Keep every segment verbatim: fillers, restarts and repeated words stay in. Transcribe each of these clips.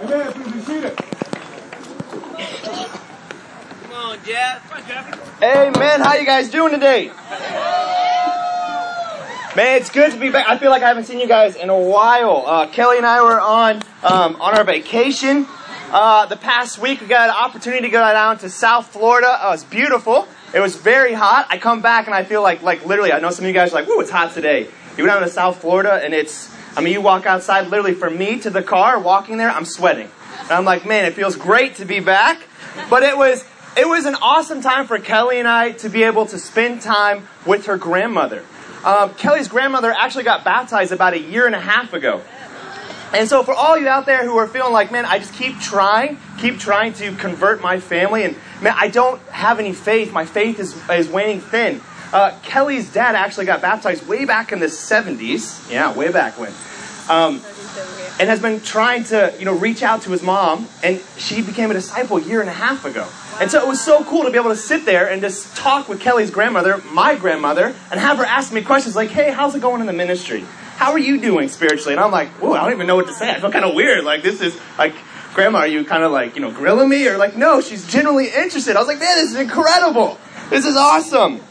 Amen. Please be seated. Come on, Jeff. Come on, Jeff. Amen. How you guys doing today? Man, it's good to be back. I feel like I haven't seen you guys in a while. Uh, Kelly and I were on um, on our vacation uh, the past week. We got an opportunity to go down to South Florida. Uh, it was beautiful. It was very hot. I come back and I feel like, like literally, I know some of you guys are like, "Woo, it's hot today." You go down to South Florida and it's, I mean, you walk outside, literally from me to the car, walking there, I'm sweating. And I'm like, man, it feels great to be back. But it was, it was an awesome time for Kelly and I to be able to spend time with her grandmother. Um, Kelly's grandmother actually got baptized about a year and a half ago. And so for all you out there who are feeling like, man, I just keep trying, keep trying to convert my family, and man, I don't have any faith. My faith is, is waning thin. Uh, Kelly's dad actually got baptized way back in the seventies. Yeah, way back when. Um, and has been trying to, you know, reach out to his mom, and she became a disciple a year and a half ago. Wow. And so it was so cool to be able to sit there and just talk with Kelly's grandmother, my grandmother, and have her ask me questions like, "Hey, how's it going in the ministry? How are you doing spiritually?" And I'm like, whoa, I don't even know what to say. I feel kind of weird. Like, this is, like, grandma, are you kind of like, you know, grilling me? Or like, no, she's genuinely interested. I was like, man, this is incredible. This is awesome.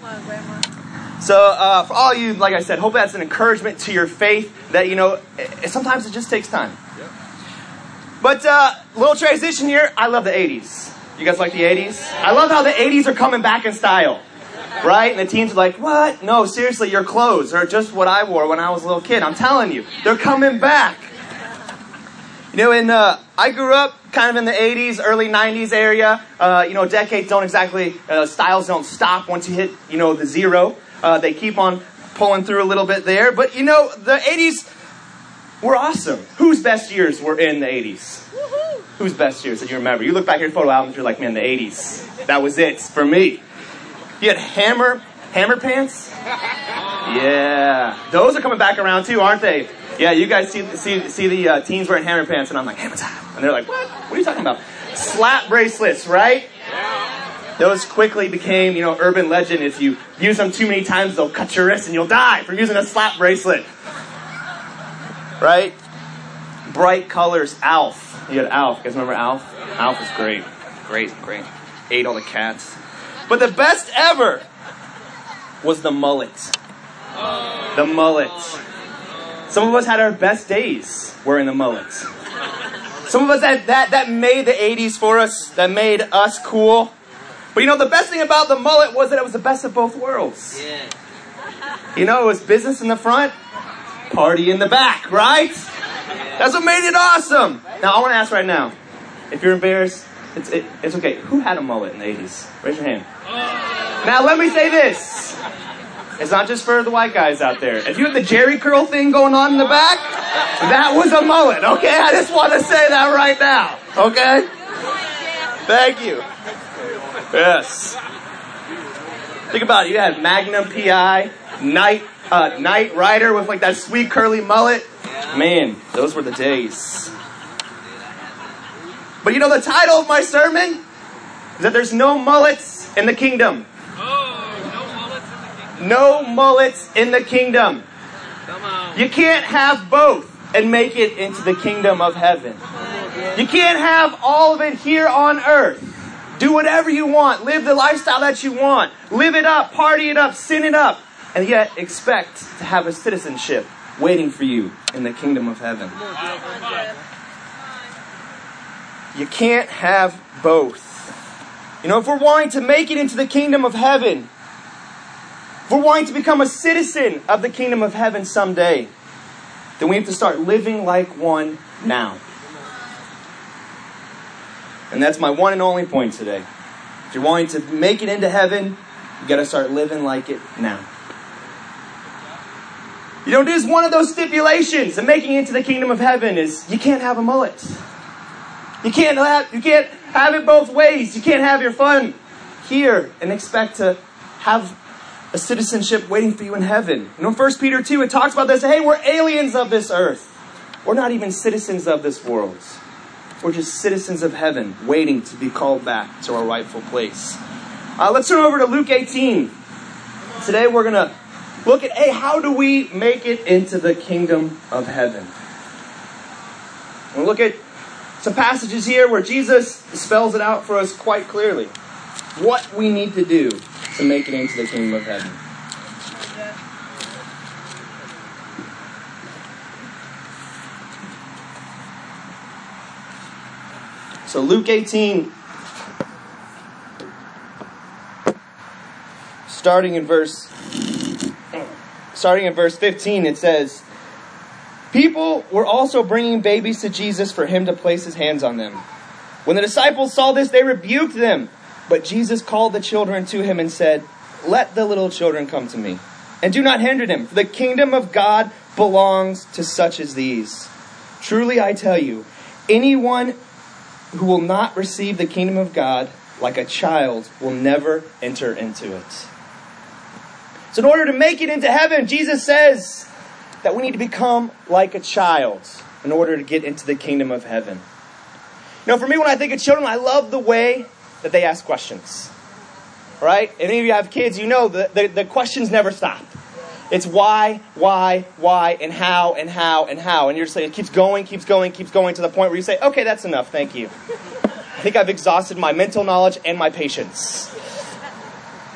So uh, for all you, like I said, hope that's an encouragement to your faith that, you know, it, sometimes it just takes time. Yep. But uh, little transition here. I love the eighties. You guys like the eighties? I love how the eighties are coming back in style, right? And the teens are like, what? No, seriously, your clothes are just what I wore when I was a little kid. I'm telling you, they're coming back. You know, and uh, I grew up kind of in the eighties, early nineties area. Uh, you know, decades don't exactly, uh, styles don't stop once you hit, you know, the zero. Uh, they keep on pulling through a little bit there. But, you know, the eighties were awesome. Whose best years were in the eighties? Woo-hoo. Whose best years that you remember? You look back at your photo albums, you're like, man, the eighties. That was it for me. You had hammer, hammer pants? Yeah. Those are coming back around too, aren't they? Yeah, you guys see see, see the uh, teens wearing hammer pants, and I'm like, hammer time. And they're like, what? What are you talking about? Slap bracelets, right? Yeah. Those quickly became, you know, urban legend. If you use them too many times, they'll cut your wrist and you'll die for using a slap bracelet. Right? Bright colors, Alf. You had Alf. You guys remember Alf? Alf was great. Great, great. Ate all the cats. But the best ever was the mullet. Oh. The mullet. Some of us had our best days wearing the mullets. Some of us had that, that made the eighties for us, that made us cool. But you know, the best thing about the mullet was that it was the best of both worlds. Yeah. You know, it was business in the front, party in the back, right? Yeah. That's what made it awesome. Now, I want to ask right now, if you're embarrassed, it's, it, it's okay. Who had a mullet in the eighties? Raise your hand. Oh. Now, let me say this. It's not just for the white guys out there. If you have the Jerry curl thing going on in the back, that was a mullet, okay? I just want to say that right now, okay? Thank you. Yes. Think about it. You had Magnum P I, Knight, uh, Knight Rider with like that sweet curly mullet. Man, those were the days. But you know the title of my sermon? Is that there's no mullets in the kingdom. No mullets in the kingdom. Come on. You can't have both and make it into the kingdom of heaven. You can't have all of it here on earth. Do whatever you want. Live the lifestyle that you want. Live it up. Party it up. Sin it up. And yet expect to have a citizenship waiting for you in the kingdom of heaven. You can't have both. You know, if we're wanting to make it into the kingdom of heaven, if we're wanting to become a citizen of the kingdom of heaven someday, then we have to start living like one now. And that's my one and only point today. If you're wanting to make it into heaven, you got to start living like it now. You know, there's one of those stipulations of making it into the kingdom of heaven is you can't have a mullet. You can't have, you can't have it both ways. You can't have your fun here and expect to have a citizenship waiting for you in heaven. You know, First Peter two, it talks about this. Hey, we're aliens of this earth. We're not even citizens of this world. We're just citizens of heaven, waiting to be called back to our rightful place. Uh, let's turn over to Luke eighteen. Today we're going to look at, hey, how do we make it into the kingdom of heaven? We'll look at some passages here where Jesus spells it out for us quite clearly. What we need to do to make it into the kingdom of heaven. So Luke eighteen, starting in verse, starting in verse fifteen, it says, "People were also bringing babies to Jesus for him to place his hands on them. When the disciples saw this, they rebuked them. But Jesus called the children to him and said, 'Let the little children come to me, and do not hinder them, for the kingdom of God belongs to such as these. Truly I tell you, anyone who will not receive the kingdom of God like a child will never enter into it.'" So in order to make it into heaven, Jesus says that we need to become like a child in order to get into the kingdom of heaven. Now, for me, when I think of children, I love the way that they ask questions, right? If any of you have kids, you know the, the, the questions never stop. It's why, why, why, and how, and how, and how. And you're just like, it keeps going, keeps going, keeps going to the point where you say, okay, that's enough, thank you. I think I've exhausted my mental knowledge and my patience.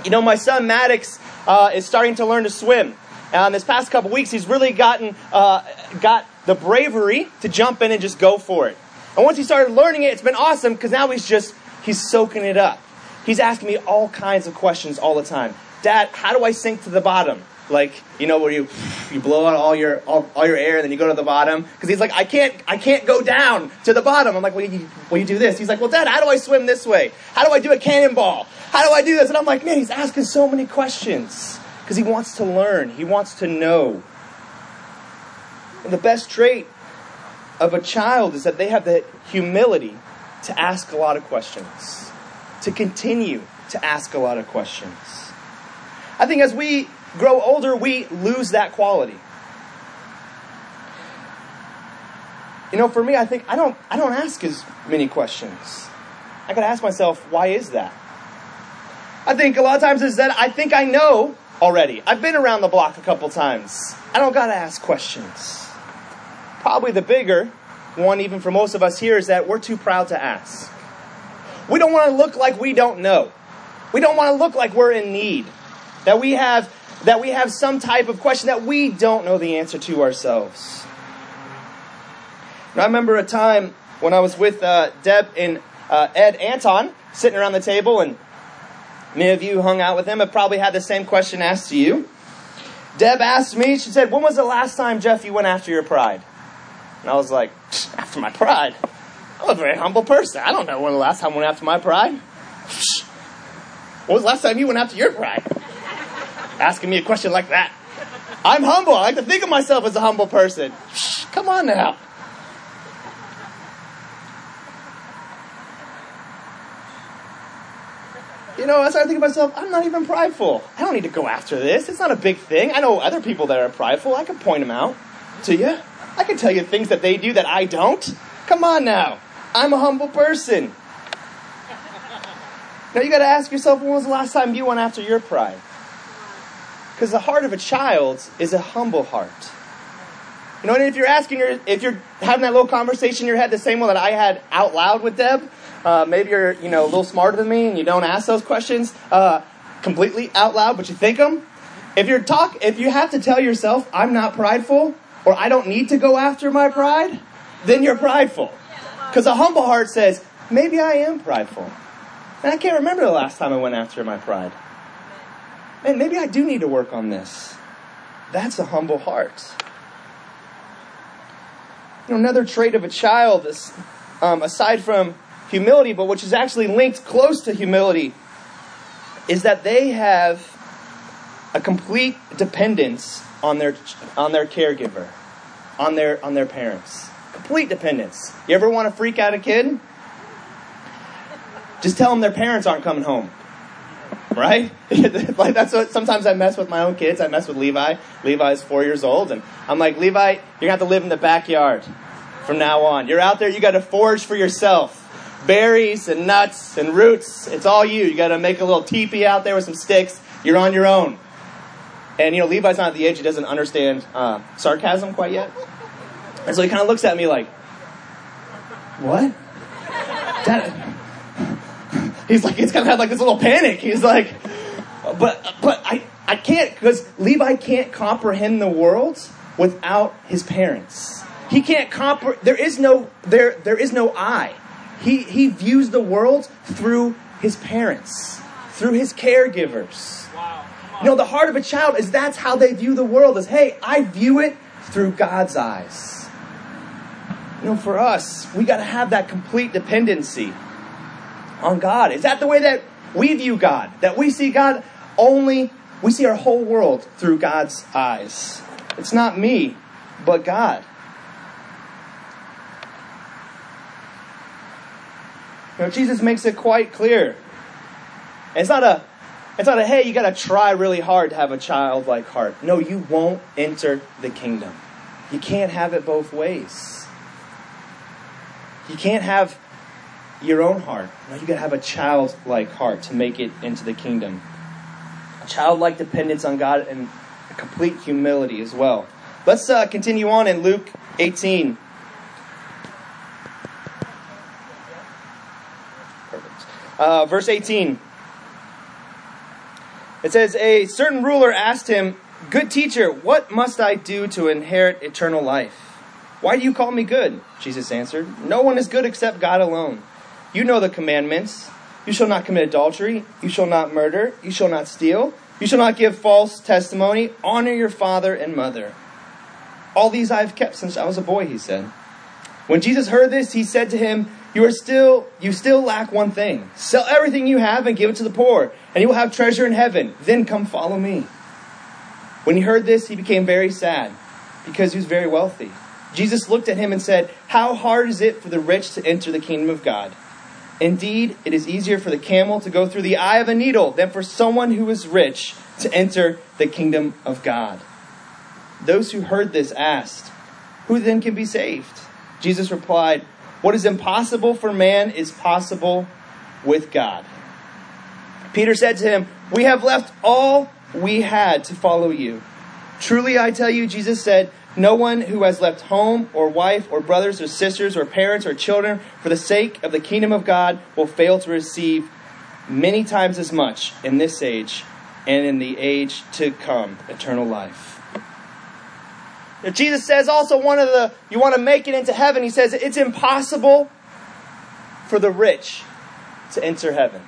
You know, my son Maddox uh, is starting to learn to swim. Um, this past couple weeks, he's really gotten uh, got the bravery to jump in and just go for it. And once he started learning it, it's been awesome because now he's just, he's soaking it up. He's asking me all kinds of questions all the time. Dad, how do I sink to the bottom? Like, you know, where you you blow out all your all, all your air and then you go to the bottom. Because he's like, I can't I can't go down to the bottom. I'm like, well you, well, you do this. He's like, well, Dad, how do I swim this way? How do I do a cannonball? How do I do this? And I'm like, man, he's asking so many questions. Because he wants to learn. He wants to know. And the best trait of a child is that they have the humility to ask a lot of questions. To continue to ask a lot of questions. I think as we grow older, we lose that quality. You know, for me, I think I don't I don't ask as many questions. I gotta ask myself, why is that? I think a lot of times is that I think I know already. I've been around the block a couple times. I don't gotta ask questions. Probably the bigger one, even for most of us here, is that we're too proud to ask. We don't want to look like we don't know. We don't want to look like we're in need. That we have that we have some type of question that we don't know the answer to ourselves. And I remember a time when I was with uh, Deb and uh, Ed Anton sitting around the table, and many of you hung out with them have probably had the same question asked to you. Deb asked me, she said, when was the last time, Jeff, you went after your pride? And I was like, after my pride? I'm a very humble person. I don't know when the last time I went after my pride. When was the last time you went after your pride? Asking me a question like that. I'm humble. I like to think of myself as a humble person. Shh, come on now. You know, I started thinking to myself, I'm not even prideful. I don't need to go after this. It's not a big thing. I know other people that are prideful. I can point them out to you. I can tell you things that they do that I don't. Come on now. I'm a humble person. Now you got to ask yourself, when was the last time you went after your pride? Because the heart of a child is a humble heart. You know, and if you're asking, your, if you're having that little conversation in your head, the same one that I had out loud with Deb, uh, maybe you're, you know, a little smarter than me and you don't ask those questions uh, completely out loud, but you think them. If you're talk, if you have to tell yourself, I'm not prideful, or I don't need to go after my pride, then you're prideful. Because a humble heart says, maybe I am prideful. And I can't remember the last time I went after my pride. Man, maybe I do need to work on this. That's a humble heart. You know, another trait of a child is, um, aside from humility, but which is actually linked close to humility, is that they have a complete dependence on their on their caregiver, on their on their parents. Complete dependence. You ever want to freak out a kid? Just tell them their parents aren't coming home. Right? Like that's what, sometimes I mess with my own kids. I mess with Levi. Levi's four years old. And I'm like, Levi, you're going to have to live in the backyard from now on. You're out there. You got to forage for yourself. Berries and nuts and roots. It's all you. You got to make a little teepee out there with some sticks. You're on your own. And, you know, Levi's not at the age. He doesn't understand uh, sarcasm quite yet. And so he kind of looks at me like, what? That, he's like, he's kind of had like this little panic. He's like, but but I, I can't, because Levi can't comprehend the world without his parents. He can't comprehend. There is no there. There is no I. He he views the world through his parents, through his caregivers. Wow. You know, the heart of a child is that's how they view the world. Is, hey, I view it through God's eyes. You know, for us, we got to have that complete dependency on God. Is that the way that we view God? That we see God only, we see our whole world through God's eyes. It's not me, but God. You know, Jesus makes it quite clear. And it's not a It's not a, hey, you got to try really hard to have a childlike heart. No, you won't enter the kingdom. You can't have it both ways. You can't have your own heart. No, you got to have a childlike heart to make it into the kingdom. A childlike dependence on God and a complete humility as well. Let's uh, continue on in Luke eighteen. Perfect. Uh, verse eighteen. It says, a certain ruler asked him, good teacher, what must I do to inherit eternal life? Why do you call me good? Jesus answered, no one is good except God alone. You know the commandments. You shall not commit adultery. You shall not murder. You shall not steal. You shall not give false testimony. Honor your father and mother. All these I have kept since I was a boy, he said. When Jesus heard this, he said to him, You are still, you still lack one thing. Sell everything you have and give it to the poor, and you will have treasure in heaven. Then come follow me. When he heard this, he became very sad, because he was very wealthy. Jesus looked at him and said, How hard is it for the rich to enter the kingdom of God? Indeed, it is easier for the camel to go through the eye of a needle than for someone who is rich to enter the kingdom of God. Those who heard this asked, Who then can be saved? Jesus replied, What is impossible for man is possible with God. Peter said to him, We have left all we had to follow you. Truly I tell you, Jesus said, no one who has left home or wife or brothers or sisters or parents or children for the sake of the kingdom of God will fail to receive many times as much in this age and in the age to come eternal life. If Jesus says also one of the, you want to make it into heaven, he says it's impossible for the rich to enter heaven.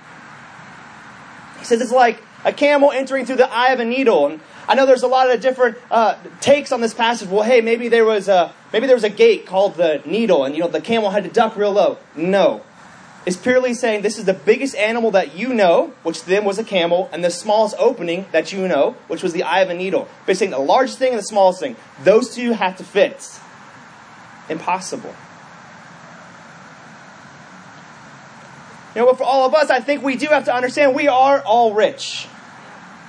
He says it's like a camel entering through the eye of a needle. And I know there's a lot of different uh, takes on this passage. Well, hey, maybe there was a, maybe there was a gate called the needle and, you know, the camel had to duck real low. No. It's purely saying this is the biggest animal that you know, which then was a camel, and the smallest opening that you know, which was the eye of a needle. But it's saying the largest thing and the smallest thing. Those two have to fit. Impossible. You know, but for all of us, I think we do have to understand we are all rich.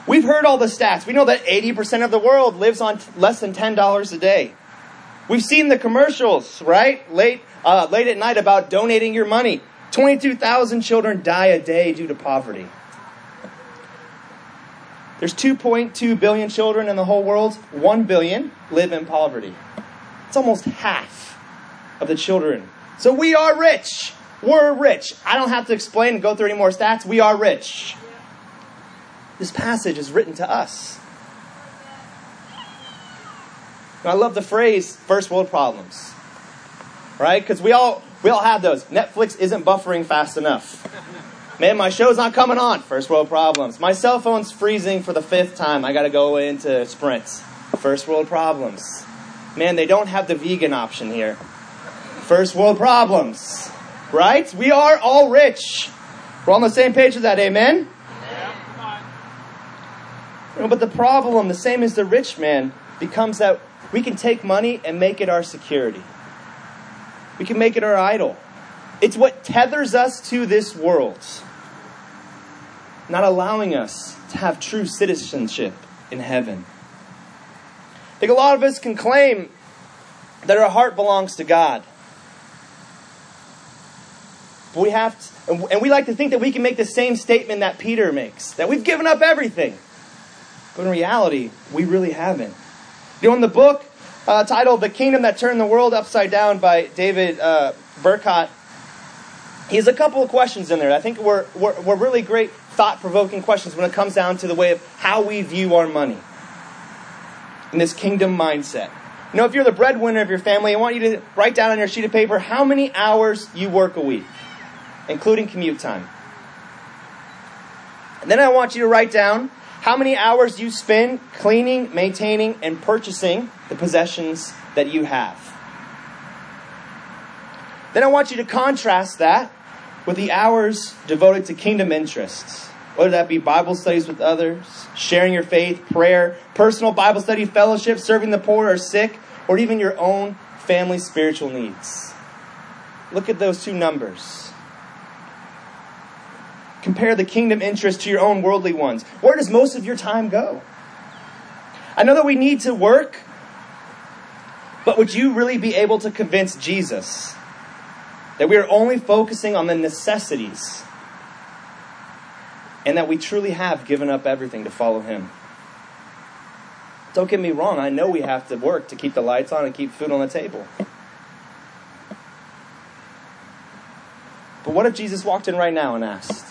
We've heard all the stats. We know that eighty percent of the world lives on t- less than ten dollars a day. We've seen the commercials, right? Late, uh, late at night about donating your money. twenty-two thousand children die a day due to poverty. There's two point two billion children in the whole world. one billion live in poverty. It's almost half of the children. So we are rich. We're rich. I don't have to explain and go through any more stats. We are rich. This passage is written to us. And I love the phrase, first world problems. Right? Because we all... We all have those. Netflix isn't buffering fast enough. Man, my show's not coming on. First world problems. My cell phone's freezing for the fifth time. I got to go into Sprint. First world problems. Man, they don't have the vegan option here. First world problems. Right? We are all rich. We're on the same page with that. Amen? Yeah. No, but the problem, the same as the rich man, becomes that we can take money and make it our security. We can make it our idol. It's what tethers us to this world, not allowing us to have true citizenship in heaven. I think a lot of us can claim that our heart belongs to God. But we have to, and we like to think that we can make the same statement that Peter makes, that we've given up everything. But in reality, we really haven't. You know, in the book, uh, titled The Kingdom That Turned the World Upside Down by David uh, Burcott. He has a couple of questions in there. I think we're, we're, we're really great thought-provoking questions when it comes down to the way of how we view our money in this kingdom mindset. You know, if you're the breadwinner of your family, I want you to write down on your sheet of paper how many hours you work a week, including commute time. And then I want you to write down how many hours you spend cleaning, maintaining, and purchasing the possessions that you have. Then I want you to contrast that with the hours devoted to kingdom interests. Whether that be Bible studies with others, sharing your faith, prayer, personal Bible study, fellowship, serving the poor or sick, or even your own family spiritual needs. Look at those two numbers. Compare the kingdom interests to your own worldly ones. Where does most of your time go? I know that we need to work, but would you really be able to convince Jesus that we are only focusing on the necessities and that we truly have given up everything to follow him? Don't get me wrong. I know we have to work to keep the lights on and keep food on the table. But what if Jesus walked in right now and asked,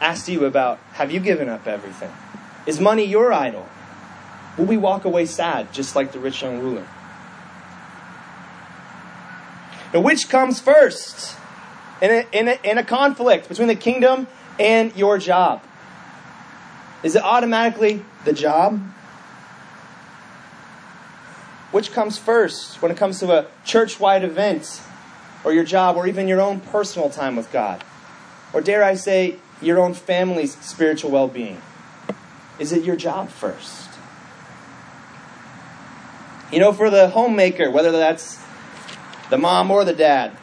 asked you about, have you given up everything? Is money your idol? Will we walk away sad, just like the rich young ruler? Now, which comes first in a, in a, in a conflict between the kingdom and your job? Is it automatically the job? Which comes first when it comes to a church-wide event or your job or even your own personal time with God? Or dare I say, your own family's spiritual well-being? Is it your job first? You know, for the homemaker, whether that's the mom or the dad.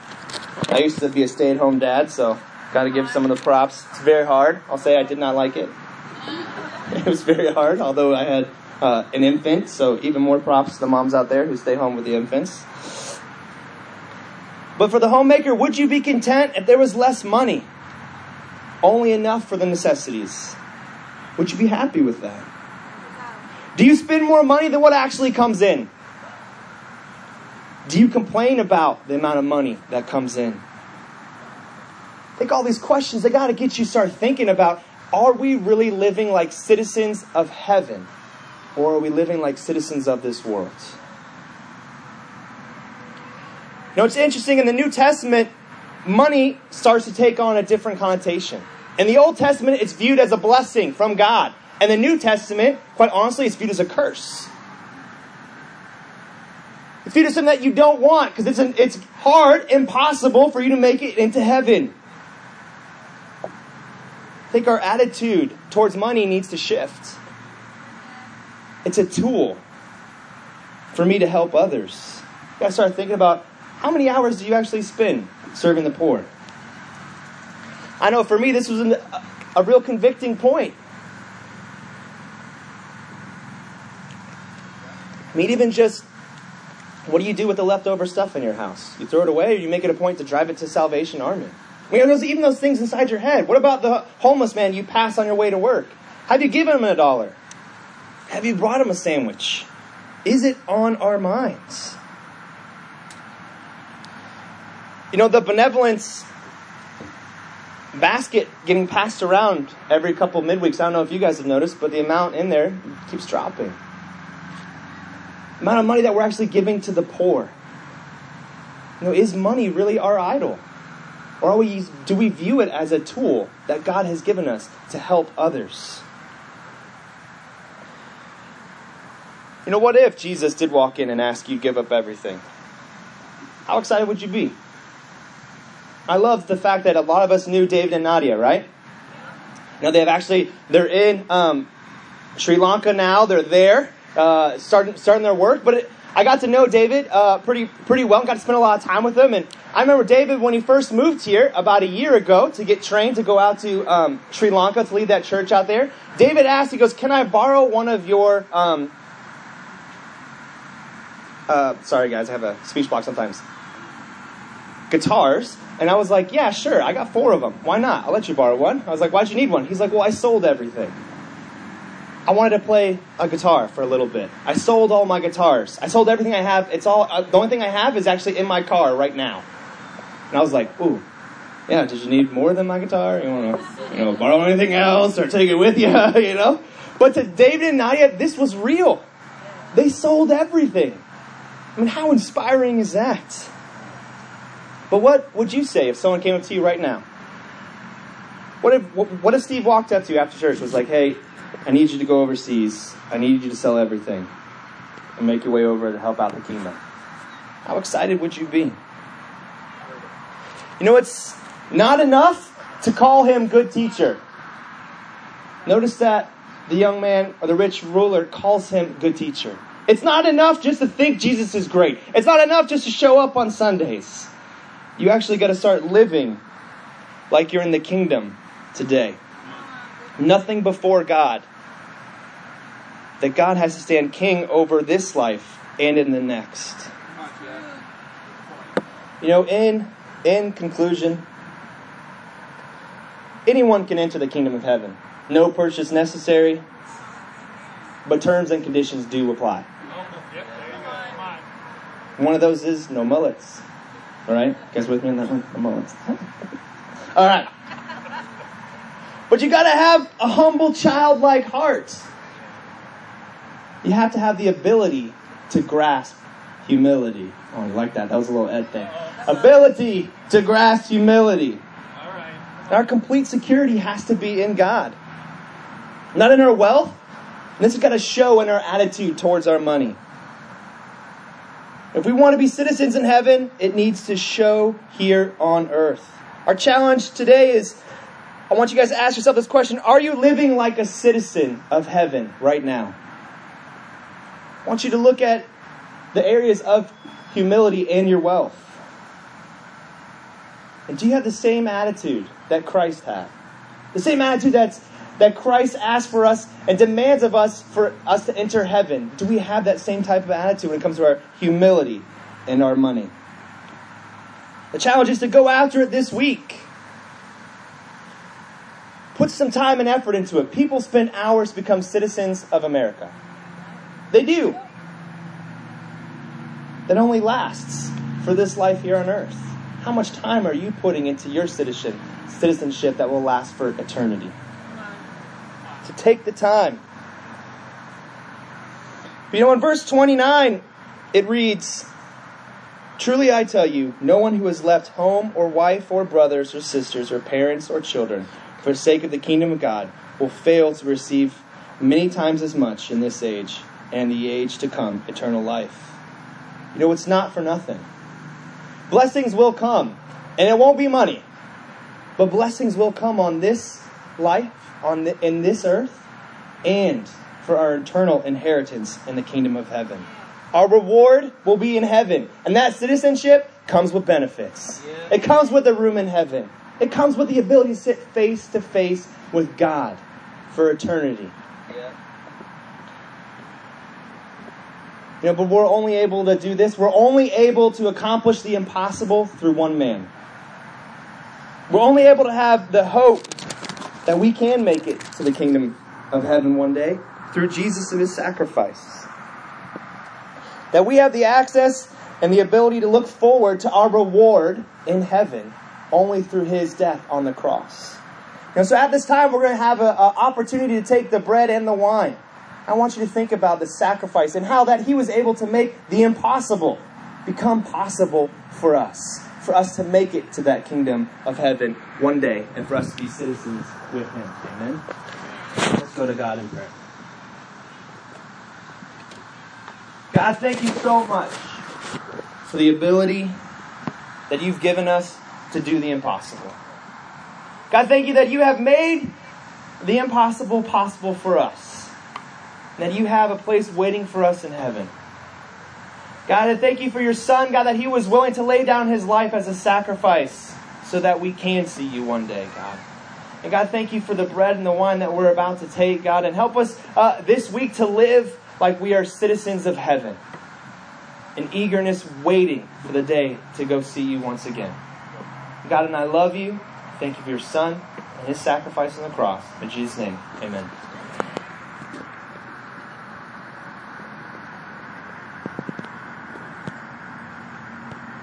I used to be a stay-at-home dad, so got to give some of the props. It's very hard. I'll say I did not like it. It was very hard, although I had uh, an infant, so even more props to the moms out there who stay home with the infants. But for the homemaker, would you be content if there was less money? Only enough for the necessities. Would you be happy with that? Do you spend more money than what actually comes in? Do you complain about the amount of money that comes in? I think all these questions, they got to get you to start thinking about, are we really living like citizens of heaven? Or are we living like citizens of this world? You know, it's interesting, in the New Testament, money starts to take on a different connotation. In the Old Testament, it's viewed as a blessing from God. And the New Testament, quite honestly, it's viewed as a curse. It's viewed as something that you don't want, because it's, an, it's hard, impossible for you to make it into heaven. I think our attitude towards money needs to shift. It's a tool for me to help others. You gotta start thinking about, how many hours do you actually spend serving the poor? I know for me this was an, a, a real convicting point. I mean, even just, what do you do with the leftover stuff in your house? You throw it away, or you make it a point to drive it to Salvation Army? I mean, those, even those things inside your head. What about the homeless man you pass on your way to work? Have you given him a dollar? Have you brought him a sandwich? Is it on our minds? You know, the benevolence basket getting passed around every couple midweeks. I don't know if you guys have noticed, but the amount in there keeps dropping. The amount of money that we're actually giving to the poor. You know, is money really our idol? Or are we, do we view it as a tool that God has given us to help others? You know, what if Jesus did walk in and ask you to give up everything? How excited would you be? I love the fact that a lot of us knew David and Nadia, right? Now they've actually, they're in um, Sri Lanka now. They're there, uh, starting starting their work, but it, I got to know David uh, pretty pretty well. Got to spend a lot of time with him. And I remember David when he first moved here about a year ago to get trained to go out to um, Sri Lanka to lead that church out there. David asked, he goes, can I borrow one of your... Um, uh, sorry, guys, I have a speech block sometimes. Guitars. And I was like, yeah, sure. I got four of them. Why not? I'll let you borrow one. I was like, why'd you need one? He's like, well, I sold everything. I wanted to play a guitar for a little bit. I sold all my guitars. I sold everything I have. It's all uh, the only thing I have is actually in my car right now. And I was like, ooh, yeah, did you need more than my guitar? You want to you know, borrow anything else or take it with you, you know? But to David and Nadia, this was real. They sold everything. I mean, how inspiring is that? But what would you say if someone came up to you right now? What if, what if Steve walked up to you after church and was like, hey, I need you to go overseas. I need you to sell everything and make your way over to help out the kingdom. How excited would you be? You know, it's not enough to call him good teacher. Notice that the young man or the rich ruler calls him good teacher. It's not enough just to think Jesus is great. It's not enough just to show up on Sundays. You actually got to start living like you're in the kingdom today. Nothing before God. That God has to stand king over this life and in the next. You know, in in conclusion, anyone can enter the kingdom of heaven. No purchase necessary, but terms and conditions do apply. One of those is no mullets. All right? You guys with me on that one? No mullets. All right. But you got to have a humble, childlike heart. You have to have the ability to grasp humility. Oh, you like that? That was a little Ed thing. Ability to grasp humility. Our complete security has to be in God. Not in our wealth. And this has got to show in our attitude towards our money. If we want to be citizens in heaven, it needs to show here on earth. Our challenge today is, I want you guys to ask yourself this question. Are you living like a citizen of heaven right now? I want you to look at the areas of humility and your wealth. And do you have the same attitude that Christ had? The same attitude that's, that Christ asked for us and demands of us for us to enter heaven. Do we have that same type of attitude when it comes to our humility and our money? The challenge is to go after it this week. Put some time and effort into it. People spend hours to become citizens of America. They do. That only lasts for this life here on earth. How much time are you putting into your citizen, citizenship that will last for eternity? So take the time. But you know, in verse twenty-nine, it reads, truly I tell you, no one who has left home or wife or brothers or sisters or parents or children for the sake of the kingdom of God will fail to receive many times as much in this age and the age to come eternal life. You know, it's not for nothing. Blessings will come, and it won't be money. But blessings will come on this life, on the, in this earth, and for our eternal inheritance in the kingdom of heaven. Our reward will be in heaven, and that citizenship comes with benefits. Yeah. It comes with a room in heaven. It comes with the ability to sit face to face with God for eternity. Yeah. You know, but we're only able to do this. We're only able to accomplish the impossible through one man. We're only able to have the hope that we can make it to the kingdom of heaven one day through Jesus and his sacrifice. That we have the access and the ability to look forward to our reward in heaven only through his death on the cross. You know, so at this time, we're going to have an opportunity to take the bread and the wine. I want you to think about the sacrifice and how that he was able to make the impossible become possible for us, for us to make it to that kingdom of heaven one day and for us to be citizens with him. Amen? Let's go to God in prayer. God, thank you so much for the ability that you've given us to do the impossible. God, thank you that you have made the impossible possible for us. That you have a place waiting for us in heaven. God, I thank you for your son, God, that he was willing to lay down his life as a sacrifice so that we can see you one day, God. And God, thank you for the bread and the wine that we're about to take, God, and help us uh, this week to live like we are citizens of heaven in eagerness waiting for the day to go see you once again. God, and I love you. Thank you for your son and his sacrifice on the cross. In Jesus' name, amen.